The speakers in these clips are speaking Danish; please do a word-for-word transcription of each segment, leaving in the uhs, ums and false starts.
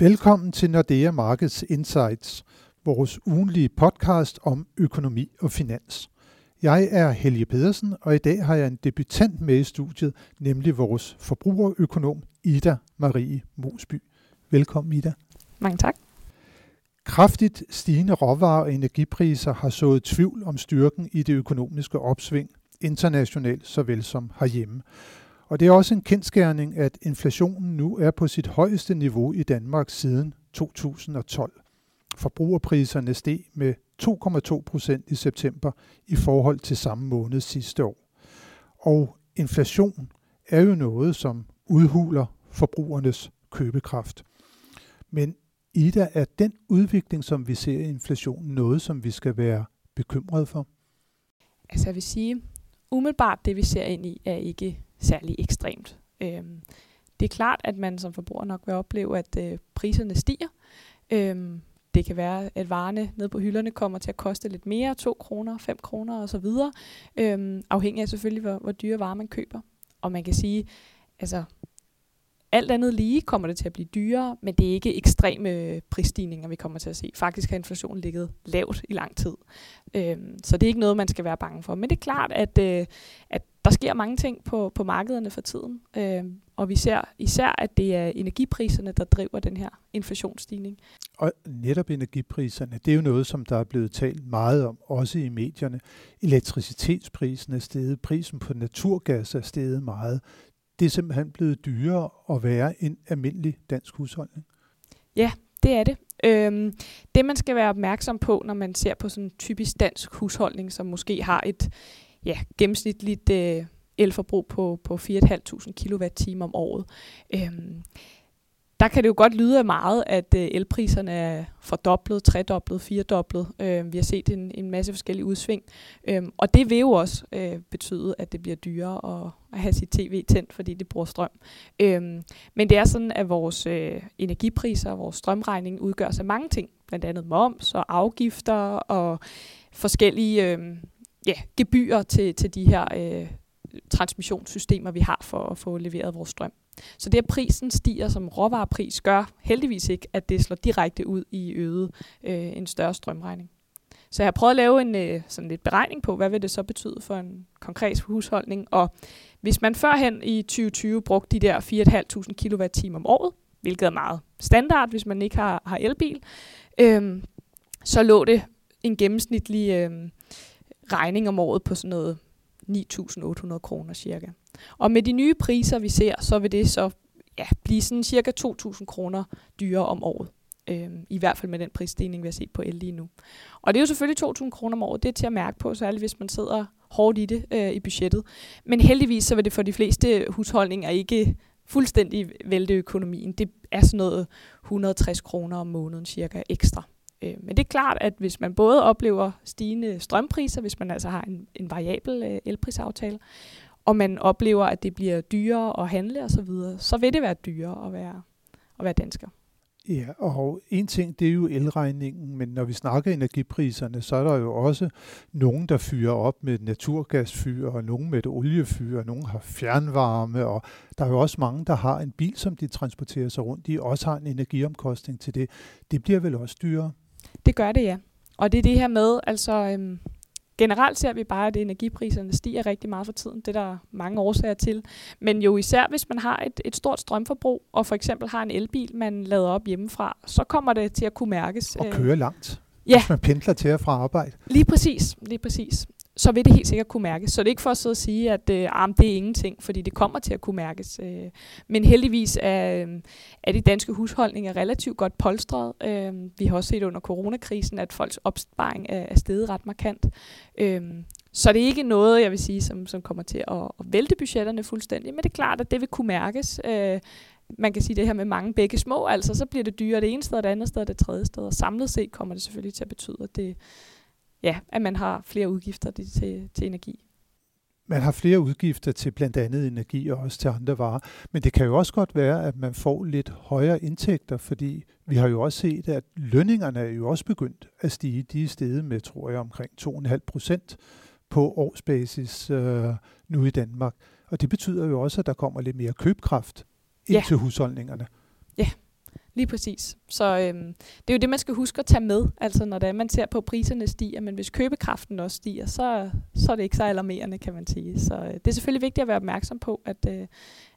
Velkommen til Nordea Markets Insights, vores ugenlige podcast om økonomi og finans. Jeg er Helge Pedersen, og i dag har jeg en debutant med i studiet, nemlig vores forbrugerøkonom Ida Marie Mosby. Velkommen, Ida. Mange tak. Kraftigt stigende råvarer og energipriser har sået tvivl om styrken i det økonomiske opsving, internationalt såvel som herhjemme. Og det er også en kendsgerning, at inflationen nu er på sit højeste niveau i Danmark siden to tusind og tolv. Forbrugerpriserne steg med to komma to procent i september i forhold til samme måned sidste år. Og inflation er jo noget, som udhuler forbrugernes købekraft. Men Ida, er den udvikling, som vi ser i inflationen, noget, som vi skal være bekymret for? Altså jeg vil sige, umiddelbart det vi ser ind i er ikke særlig ekstremt. Øhm, det er klart, at man som forbruger nok vil opleve, at øh, priserne stiger. Øhm, det kan være, at varerne nede på hylderne kommer til at koste lidt mere, to kroner, fem kroner osv., øhm, afhængig af selvfølgelig, hvor, hvor dyre varer man køber. Og man kan sige, altså alt andet lige kommer det til at blive dyrere, men det er ikke ekstreme prisstigninger, vi kommer til at se. Faktisk har inflationen ligget lavt i lang tid. Øhm, så det er ikke noget, man skal være bange for. Men det er klart, at, øh, at der sker mange ting på, på markederne for tiden, øh, og vi ser især, at det er energipriserne, der driver den her inflationsstigning. Og netop energipriserne, det er jo noget, som der er blevet talt meget om, også i medierne. Elektricitetsprisen er steget, prisen på naturgas er steget meget. Det er simpelthen blevet dyrere at være en almindelig dansk husholdning. Ja, det er det. Øhm, det, man skal være opmærksom på, når man ser på sådan en typisk dansk husholdning, som måske har et ja, gennemsnitligt øh, elforbrug på, på fire tusind fem hundrede kilowatt-timer om året. Øhm, der kan det jo godt lyde af meget, at øh, elpriserne er fordoblet, tredoblet, firedoblet. Øhm, vi har set en, en masse forskellige udsving. Øhm, og det vil jo også øh, betyde, at det bliver dyrere at, at have sit tv tændt, fordi det bruger strøm. Øhm, men det er sådan, at vores øh, energipriser og vores strømregning udgør sig mange ting. Blandt andet moms og afgifter og forskellige Øh, Ja, gebyrer til, til de her øh, transmissionssystemer, vi har for at få leveret vores strøm. Så det, at prisen stiger som råvarepris, gør heldigvis ikke, at det slår direkte ud i øget øh, en større strømregning. Så jeg har prøvet at lave en øh, sådan lidt beregning på, hvad vil det så betyde for en konkret husholdning. Og hvis man førhen i tyve tyve brugte de der fire tusind fem hundrede kilowatt-timer om året, hvilket er meget standard, hvis man ikke har, har elbil, øh, så lå det en gennemsnitlig Øh, regning om året på sådan noget ni tusind otte hundrede kroner cirka. Og med de nye priser, vi ser, så vil det så ja, blive sådan cirka to tusind kroner dyrere om året. Øhm, I hvert fald med den prisstigning, vi har set på el lige nu. Og det er jo selvfølgelig to tusind kroner om året, det er til at mærke på, særligt hvis man sidder hårdt i det øh, i budgettet. Men heldigvis så vil det for de fleste husholdninger ikke fuldstændig vælte økonomien. Det er sådan noget et hundrede og tres kroner om måneden cirka ekstra. Men det er klart, at hvis man både oplever stigende strømpriser, hvis man altså har en, en variabel elprisaftale, og man oplever, at det bliver dyrere at handle osv., så, så vil det være dyrere at være, at være dansker. Ja, og en ting, det er jo elregningen, men når vi snakker energipriserne, så er der jo også nogen, der fyrer op med et naturgasfyr, og nogen med et oliefyr, og nogen har fjernvarme, og der er jo også mange, der har en bil, som de transporterer sig rundt i, også har en energiomkostning til det. Det bliver vel også dyrere? Det gør det, ja. Og det er det her med, altså øhm, generelt ser vi bare, at energipriserne stiger rigtig meget for tiden. Det er der mange årsager til. Men jo især, hvis man har et, et stort strømforbrug, og for eksempel har en elbil, man lader op hjemmefra, så kommer det til at kunne mærkes. Og køre langt, øh, ja. Hvis man pendler til og fra arbejde. Lige præcis, lige præcis. Så vil det helt sikkert kunne mærkes. Så det er ikke for at sidde og sige, at øh, ah, det er ingenting, fordi det kommer til at kunne mærkes. Øh. Men heldigvis er, øh, er de danske husholdninger relativt godt polstret. Øh, vi har også set under coronakrisen, at folks opsparing er, er steget ret markant. Øh, så det er ikke noget, jeg vil sige, som, som kommer til at, at vælte budgetterne fuldstændig, men det er klart, at det vil kunne mærkes. Øh, man kan sige det her med mange begge små, altså så bliver det dyrere det ene sted, det andet sted, det tredje sted, og samlet set kommer det selvfølgelig til at betyde, at det Ja, at man har flere udgifter til, til energi. Man har flere udgifter til blandt andet energi og også til andre varer. Men det kan jo også godt være, at man får lidt højere indtægter, fordi vi har jo også set, at lønningerne er jo også begyndt at stige. De er steget med, tror jeg, omkring to komma fem procent på årsbasis øh, nu i Danmark. Og det betyder jo også, at der kommer lidt mere købekraft ind ja. Til husholdningerne. Ja, Lige præcis. Så øhm, det er jo det, man skal huske at tage med, altså når det er, man ser på, at priserne stiger, men hvis købekraften også stiger, så, så er det ikke så alarmerende, kan man sige. Så øh, det er selvfølgelig vigtigt at være opmærksom på, at, øh,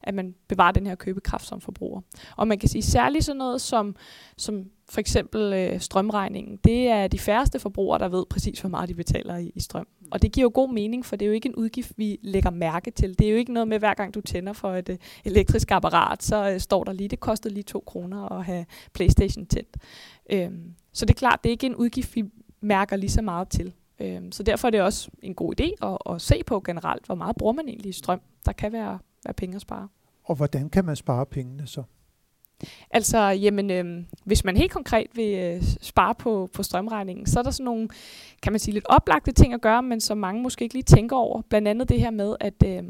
at man bevarer den her købekraft som forbruger. Og man kan sige særligt sådan noget som, som for eksempel øh, strømregningen. Det er de færreste forbrugere, der ved præcis, hvor meget de betaler i, i strøm. Og det giver jo god mening, for det er jo ikke en udgift, vi lægger mærke til. Det er jo ikke noget med, hver gang du tænder for et øh, elektrisk apparat, så øh, står der lige, det kostede lige to kroner at have PlayStation tændt. Øhm, så det er klart, det er ikke en udgift, vi mærker lige så meget til. Øhm, så derfor er det også en god idé at, at se på generelt, hvor meget bruger man egentlig strøm. Der kan være, være penge at spare. Og hvordan kan man spare pengene så? Altså, jamen, øh, hvis man helt konkret vil øh, spare på, på strømregningen, så er der sådan nogle, kan man sige, lidt oplagte ting at gøre, men som mange måske ikke lige tænker over. Blandt andet det her med, at øh,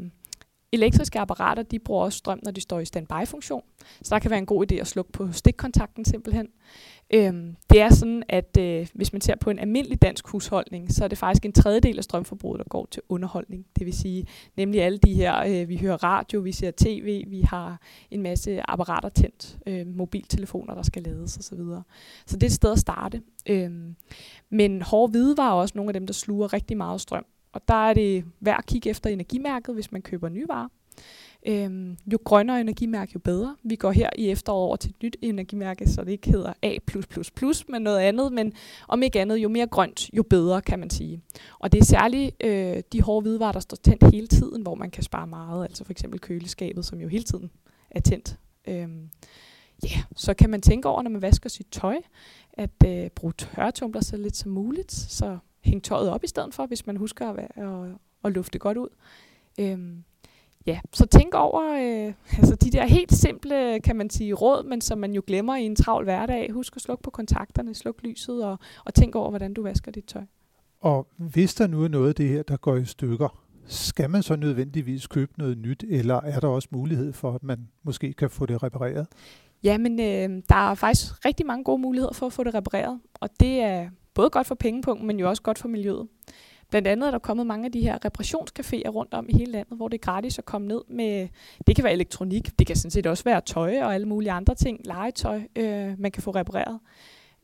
elektriske apparater, de bruger også strøm, når de står i standby-funktion. Så der kan være en god idé at slukke på stikkontakten simpelthen. Øhm, det er sådan, at øh, hvis man ser på en almindelig dansk husholdning, så er det faktisk en tredjedel af strømforbruget, der går til underholdning. Det vil sige, nemlig alle de her, øh, vi hører radio, vi ser tv, vi har en masse apparater tændt, øh, mobiltelefoner, der skal lades osv. Så, så det er et sted at starte. Øhm, men hårde hvidevarer er også nogle af dem, der sluger rigtig meget strøm. Og der er det værd at kigge efter energimærket, hvis man køber nye varer. Øhm, jo grønnere energimærke, jo bedre. Vi går her i efteråret over til et nyt energimærke, så det ikke hedder A plus plus plus, men noget andet. Men om ikke andet, jo mere grønt, jo bedre, kan man sige. Og det er særligt øh, de hårde hvidevarer, der står tændt hele tiden, hvor man kan spare meget. Altså for eksempel køleskabet, som jo hele tiden er tændt. Øhm, yeah. Så kan man tænke over, når man vasker sit tøj, at øh, bruge tørretumbler så lidt som muligt, så hænge tøjet op i stedet for, hvis man husker at, at, at lufte godt ud. Øhm, ja, så tænk over øh, altså de der helt simple, kan man sige, råd, men som man jo glemmer i en travl hverdag. Husk at slukke på kontakterne, sluk lyset og, og tænk over, hvordan du vasker dit tøj. Og hvis der nu er noget af det her, der går i stykker, skal man så nødvendigvis købe noget nyt, eller er der også mulighed for, at man måske kan få det repareret? Ja, men øh, der er faktisk rigtig mange gode muligheder for at få det repareret, og det er både godt for pengepunkten, men jo også godt for miljøet. Blandt andet er der kommet mange af de her reparationscaféer rundt om i hele landet, hvor det er gratis at komme ned med, det kan være elektronik, det kan sådan set også være tøj og alle mulige andre ting, legetøj, øh, man kan få repareret.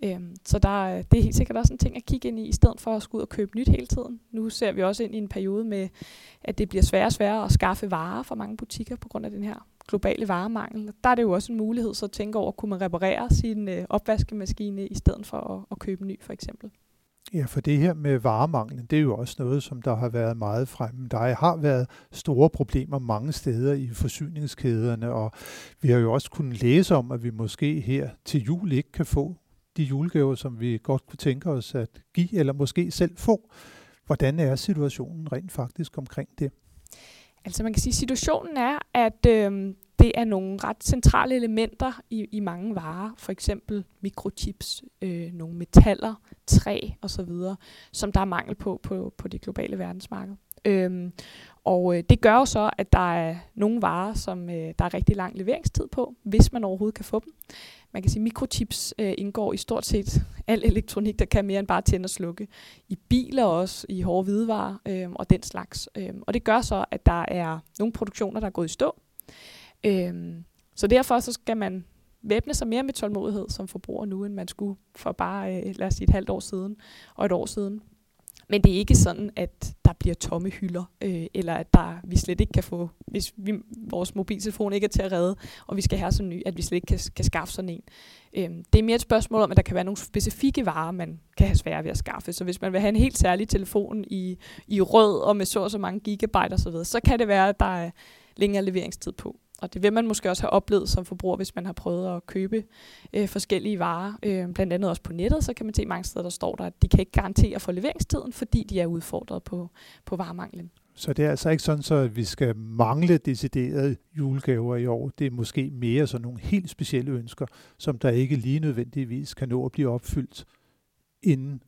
Øh, så der, det er helt sikkert også en ting at kigge ind i, i stedet for at skulle ud og købe nyt hele tiden. Nu ser vi også ind i en periode med, at det bliver sværere og sværere at skaffe varer fra mange butikker på grund af den her globale varemangel. Der er det jo også en mulighed så at tænke over, kunne man reparere sin øh, opvaskemaskine i stedet for at, at købe ny, for eksempel. Ja, for det her med varemanglen, det er jo også noget, som der har været meget fremme. Der har været store problemer mange steder i forsyningskæderne, og vi har jo også kunnet læse om, at vi måske her til jul ikke kan få de julegaver, som vi godt kunne tænke os at give, eller måske selv få. Hvordan er situationen rent faktisk omkring det? Altså man kan sige, at situationen er, at øh, det er nogle ret centrale elementer i, i mange varer, for eksempel mikrochips, øh, nogle metaller, træ osv., som der er mangel på på, på det globale verdensmarked. Øhm, og øh, det gør jo så, at der er nogle varer, som øh, der er rigtig lang leveringstid på, hvis man overhovedet kan få dem. Man kan sige, at mikrochips øh, indgår i stort set al elektronik, der kan mere end bare tænde og slukke. I biler også, i hårde hvidevarer øh, og den slags. Øh, og det gør så, at der er nogle produktioner, der er gået i stå. Øh, så derfor så skal man væbne sig mere med tålmodighed som forbruger nu, end man skulle for bare øh, lad os sige, et halvt år siden og et år siden. Men det er ikke sådan, at der bliver tomme hylder, øh, eller at der, vi slet ikke kan få, hvis vi, vores mobiltelefon ikke er til at redde, og vi skal have sådan en ny, at vi slet ikke kan, kan skaffe sådan en. Øh, det er mere et spørgsmål om, at der kan være nogle specifikke varer, man kan have svært ved at skaffe. Så hvis man vil have en helt særlig telefon i, i rød og med så og så mange gigabyte osv., så, så kan det være, at der er længere leveringstid på. Og det vil man måske også have oplevet som forbruger, hvis man har prøvet at købe øh, forskellige varer. Øh, blandt andet også på nettet, så kan man se mange steder, der står der, at de kan ikke garantere for leveringstiden, fordi de er udfordret på, på varemanglen. Så det er altså ikke sådan, så at vi skal mangle deciderede julegaver i år. Det er måske mere sådan nogle helt specielle ønsker, som der ikke lige nødvendigvis kan nå at blive opfyldt inden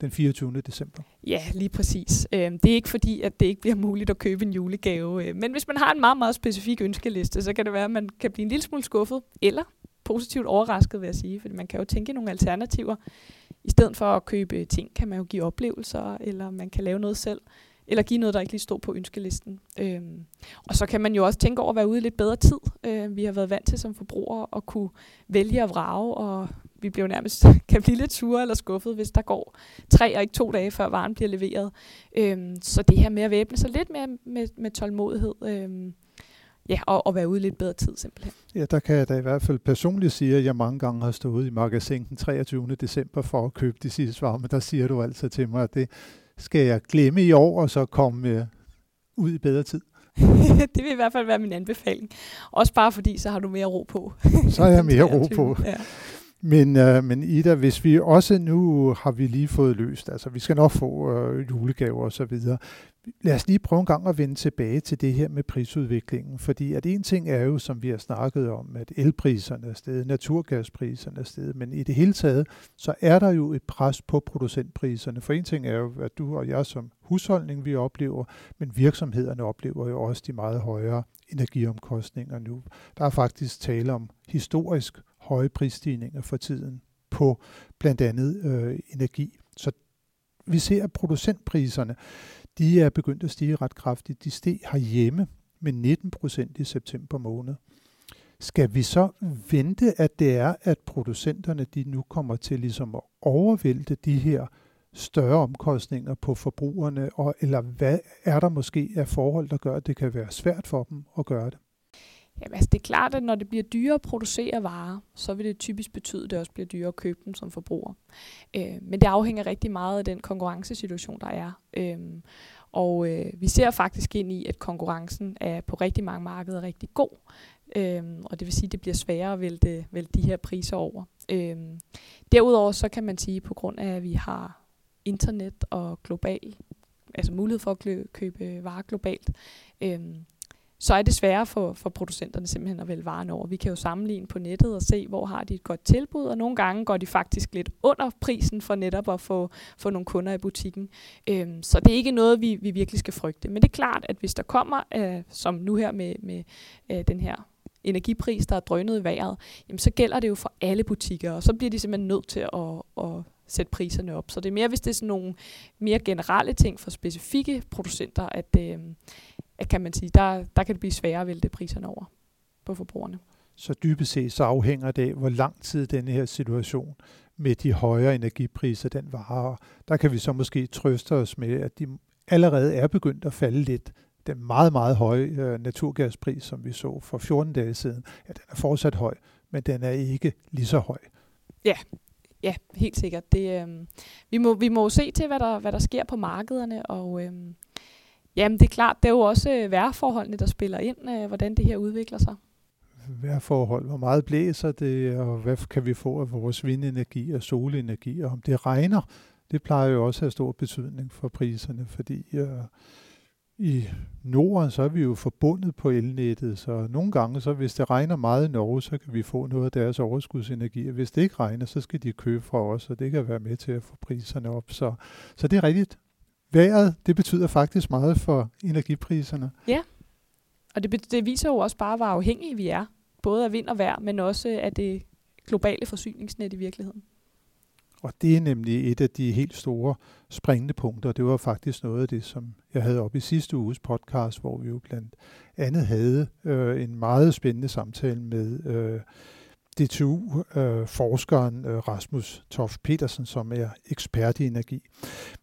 den fireogtyvende december. Ja, lige præcis. Det er ikke fordi, at det ikke bliver muligt at købe en julegave. Men hvis man har en meget, meget specifik ønskeliste, så kan det være, at man kan blive en lille smule skuffet, eller positivt overrasket, vil jeg sige. For man kan jo tænke nogle alternativer. I stedet for at købe ting, kan man jo give oplevelser, eller man kan lave noget selv. eller give noget, der ikke lige stod på ønskelisten. Øhm, og så kan man jo også tænke over at være ude i lidt bedre tid. Øh, vi har været vant til som forbrugere at kunne vælge at vrage, og vi bliver nærmest kan blive lidt sure eller skuffet, hvis der går tre og ikke to dage, før varen bliver leveret. Øhm, så det her med at væbne sig lidt mere med, med tålmodighed, øhm, ja, og, og være ude lidt bedre tid simpelthen. Ja, der kan jeg da i hvert fald personligt sige, at jeg mange gange har stået i magasin den treogtyvende december for at købe de sidste varer, men der siger du altså til mig, at det skal jeg glemme i år, og så komme øh, ud i bedre tid. Det vil i hvert fald være min anbefaling. Også bare fordi, så har du mere ro på. Så har jeg mere ro på. Ja. Men, øh, men Ida, hvis vi også nu har vi lige fået løst, altså vi skal nok få øh, julegaver og så videre. Lad os lige prøve en gang at vende tilbage til det her med prisudviklingen, fordi at en ting er jo, som vi har snakket om, at elpriserne er steget, naturgaspriserne er steget, men i det hele taget, så er der jo et pres på producentpriserne. For en ting er jo, at du og jeg som husholdning, vi oplever, men virksomhederne oplever jo også de meget højere energiomkostninger nu. Der er faktisk tale om historisk høje prisstigninger for tiden på blandt andet øh, energi. Så vi ser, at producentpriserne, de er begyndt at stige ret kraftigt. De steg herhjemme med nitten procent i september måned. Skal vi så vente, at det er, at producenterne de nu kommer til ligesom at overvælte de her større omkostninger på forbrugerne, og, eller hvad er der måske af forhold, der gør, at det kan være svært for dem at gøre det? Jamen, altså, det er klart, at når det bliver dyrere at producere varer, så vil det typisk betyde, at det også bliver dyrere at købe dem som forbruger. Øh, men det afhænger rigtig meget af den konkurrencesituation, der er. Øh, og øh, vi ser faktisk ind i, at konkurrencen er på rigtig mange markeder rigtig god. Øh, og det vil sige, at det bliver sværere at vælte, vælte de her priser over. Øh, derudover så kan man sige, at på grund af, at vi har internet og global, altså mulighed for at købe varer globalt, øh, så er det sværere for, for producenterne simpelthen at vælge varen over. Vi kan jo sammenligne på nettet og se, hvor har de et godt tilbud, og nogle gange går de faktisk lidt under prisen for netop at få, få nogle kunder i butikken. Øhm, så det er ikke noget, vi, vi virkelig skal frygte. Men det er klart, at hvis der kommer, øh, som nu her med, med øh, den her energipris, der er drønet i vejret, jamen så gælder det jo for alle butikker, og så bliver de simpelthen nødt til at, at sætte priserne op. Så det er mere, hvis det er sådan nogle mere generelle ting for specifikke producenter, at... Øh, kan man sige, der, der kan det blive sværere at vælte priserne over på forbrugerne. Så dybest set så afhænger det af, hvor lang tid denne her situation med de højere energipriser, den varer. Der kan vi så måske trøste os med, at de allerede er begyndt at falde lidt. Den meget, meget høje naturgaspris, som vi så for fjorten dage siden, ja, den er fortsat høj, men den er ikke lige så høj. Ja, ja helt sikkert. Det, øh, vi, må, vi må se til, hvad der, hvad der sker på markederne, og... Øh, Jamen det er klart, det er jo også vejrforholdene, der spiller ind, hvordan det her udvikler sig. Vejrforhold, hvor meget blæser det, og hvad kan vi få af vores vindenergi og solenergi, og om det regner, det plejer jo også at have stor betydning for priserne, fordi øh, i Norden, så er vi jo forbundet på elnettet, så nogle gange, så hvis det regner meget i Norge, så kan vi få noget af deres overskudsenergi, og hvis det ikke regner, så skal de købe fra os, og det kan være med til at få priserne op, så, så det er rigtigt. Vejret, det betyder faktisk meget for energipriserne. Ja, og det, det viser jo også bare, hvor afhængige vi er. Både af vind og vejr, men også af det globale forsyningsnet i virkeligheden. Og det er nemlig et af de helt store springende punkter. Det var faktisk noget af det, som jeg havde op i sidste uges podcast, hvor vi jo blandt andet havde øh, en meget spændende samtale med øh, D T U-forskeren øh, øh, Rasmus Toft-Petersen, som er ekspert i energi.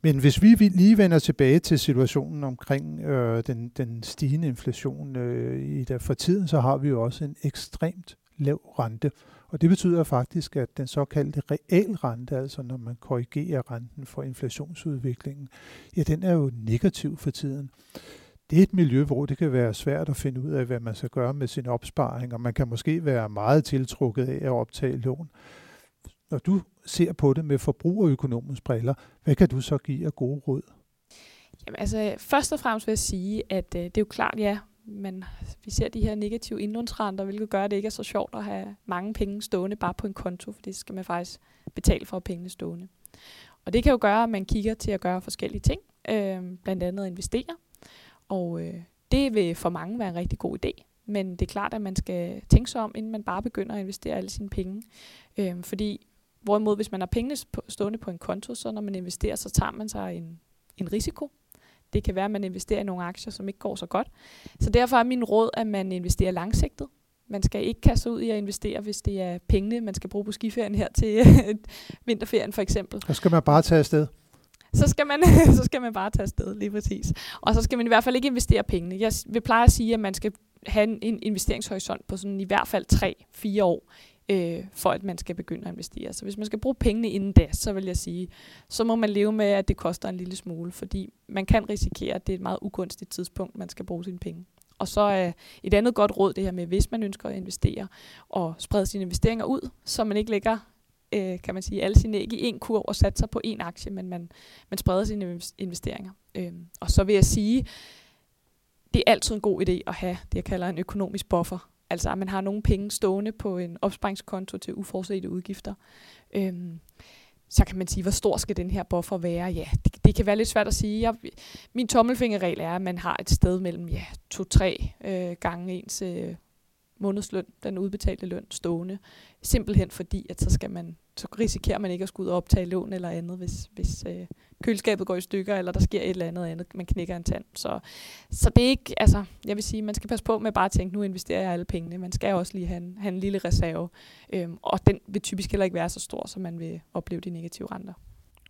Men hvis vi lige vender tilbage til situationen omkring øh, den, den stigende inflation øh, i der for tiden, så har vi jo også en ekstremt lav rente. Og det betyder faktisk, at den såkaldte realrente, altså når man korrigerer renten for inflationsudviklingen, ja, den er jo negativ for tiden. Det er et miljø, hvor det kan være svært at finde ud af, hvad man skal gøre med sin opsparing, og man kan måske være meget tiltrukket af at optage lån. Når du ser på det med forbrugerøkonomiske briller, hvad kan du så give af gode råd? Jamen altså, først og fremmest vil jeg sige, at øh, det er jo klart, ja, men vi ser de her negative indlånsrenter, hvilket gør, at det ikke er så sjovt at have mange penge stående bare på en konto, for det skal man faktisk betale for, at pengene stående. Og det kan jo gøre, at man kigger til at gøre forskellige ting, øh, blandt andet at investere. Og øh, det vil for mange være en rigtig god idé, men det er klart, at man skal tænke sig om, inden man bare begynder at investere alle sine penge. Øh, fordi hvorimod, hvis man har pengene stående på en konto, så når man investerer, så tager man sig en, en risiko. Det kan være, at man investerer i nogle aktier, som ikke går så godt. Så derfor er min råd, at man investerer langsigtet. Man skal ikke kaste ud i at investere, hvis det er pengene, man skal bruge på skiferien her til vinterferien for eksempel. Så skal man bare tage afsted. Så skal, man, så skal man bare tage afsted, lige præcis. Og så skal man i hvert fald ikke investere pengene. Jeg vil pleje at sige, at man skal have en, en investeringshorisont på sådan i hvert fald tre til fire år, øh, for at man skal begynde at investere. Så hvis man skal bruge pengene inden da, så vil jeg sige, så må man leve med, at det koster en lille smule, fordi man kan risikere, at det er et meget ugunstigt tidspunkt, man skal bruge sine penge. Og så er et andet godt råd det her med, hvis man ønsker at investere og sprede sine investeringer ud, så man ikke lægger øh, kan man sige, alle sine æg i én kurv og satser sig på én aktie, men man, man spreder sine investeringer. Øh, og så vil jeg sige, det er altid en god idé at have det, jeg kalder en økonomisk buffer. Altså at man har nogle penge stående på en opsparingskonto til uforudsete udgifter. Øh, Så kan man sige, hvor stor skal den her buffer være? Ja, det, det kan være lidt svært at sige. Jeg, min tommelfingerregel er, at man har et sted mellem ja, to til tre øh, gange ens øh, månedsløn, den udbetalte løn, stående. Simpelthen fordi, at så, skal man, så risikerer man ikke at skulle ud og optage lån eller andet, hvis, hvis øh, køleskabet går i stykker, eller der sker et eller andet andet, man knækker en tand. Så, så det er ikke, altså, jeg vil sige, man skal passe på med bare at tænke, nu investerer jeg alle pengene. Man skal også lige have en, have en lille reserve, øhm, og den vil typisk heller ikke være så stor, så man vil opleve de negative renter.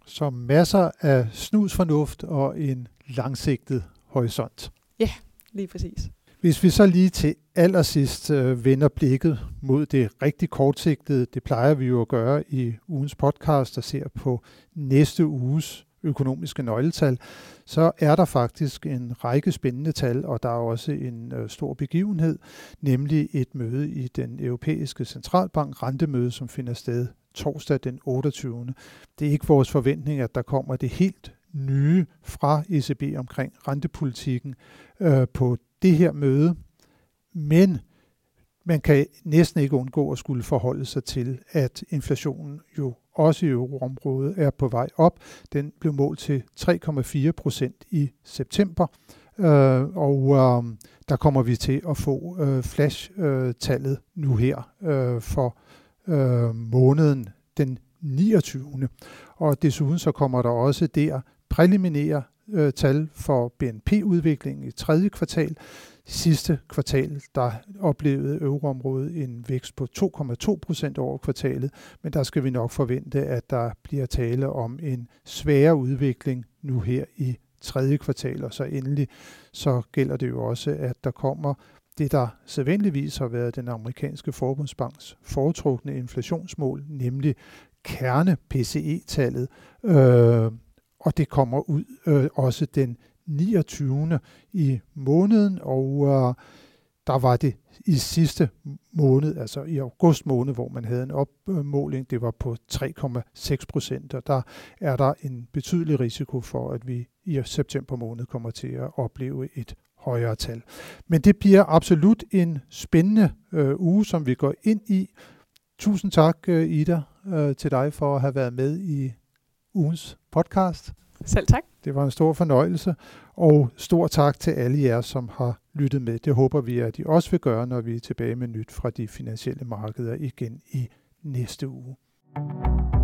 Så masser af snusfornuft og en langsigtet horisont. Ja, lige præcis. Hvis vi så lige til allersidst øh, vender blikket mod det rigtig kortsigtede, det plejer vi jo at gøre i ugens podcast, der ser på næste uges økonomiske nøgletal, så er der faktisk en række spændende tal, og der er også en øh, stor begivenhed, nemlig et møde i den europæiske centralbank, rentemøde, som finder sted torsdag den otteogtyvende Det er ikke vores forventning, at der kommer det helt nye fra E C B omkring rentepolitikken øh, på det her møde, men man kan næsten ikke undgå at skulle forholde sig til, at inflationen jo også i euroområdet er på vej op. Den blev målt til tre komma fire procent i september, øh, og øh, der kommer vi til at få øh, flash-tallet nu her øh, for øh, måneden den niogtyvende Og desuden så kommer der også der præliminære øh, tal for B N P-udviklingen i tredje kvartal. Sidste kvartal, der oplevede euroområdet en vækst på to komma to procent over kvartalet, men der skal vi nok forvente, at der bliver tale om en sværere udvikling nu her i tredje kvartal. Og så endelig så gælder det jo også, at der kommer det, der sædvanligvis har været den amerikanske forbundsbanks foretrukne inflationsmål, nemlig kerne-P C E-tallet, øh, og det kommer ud øh, også den niogtyvende i måneden, og øh, der var det i sidste måned, altså i august måned, hvor man havde en opmåling, det var på tre komma seks procent, og der er der en betydelig risiko for, at vi i september måned kommer til at opleve et højere tal. Men det bliver absolut en spændende øh, uge, som vi går ind i. Tusind tak, øh, Ida, øh, til dig for at have været med i ugens podcast. Selv tak. Det var en stor fornøjelse, og stor tak til alle jer, som har lyttet med. Det håber vi, at I også vil gøre, når vi er tilbage med nyt fra de finansielle markeder igen i næste uge.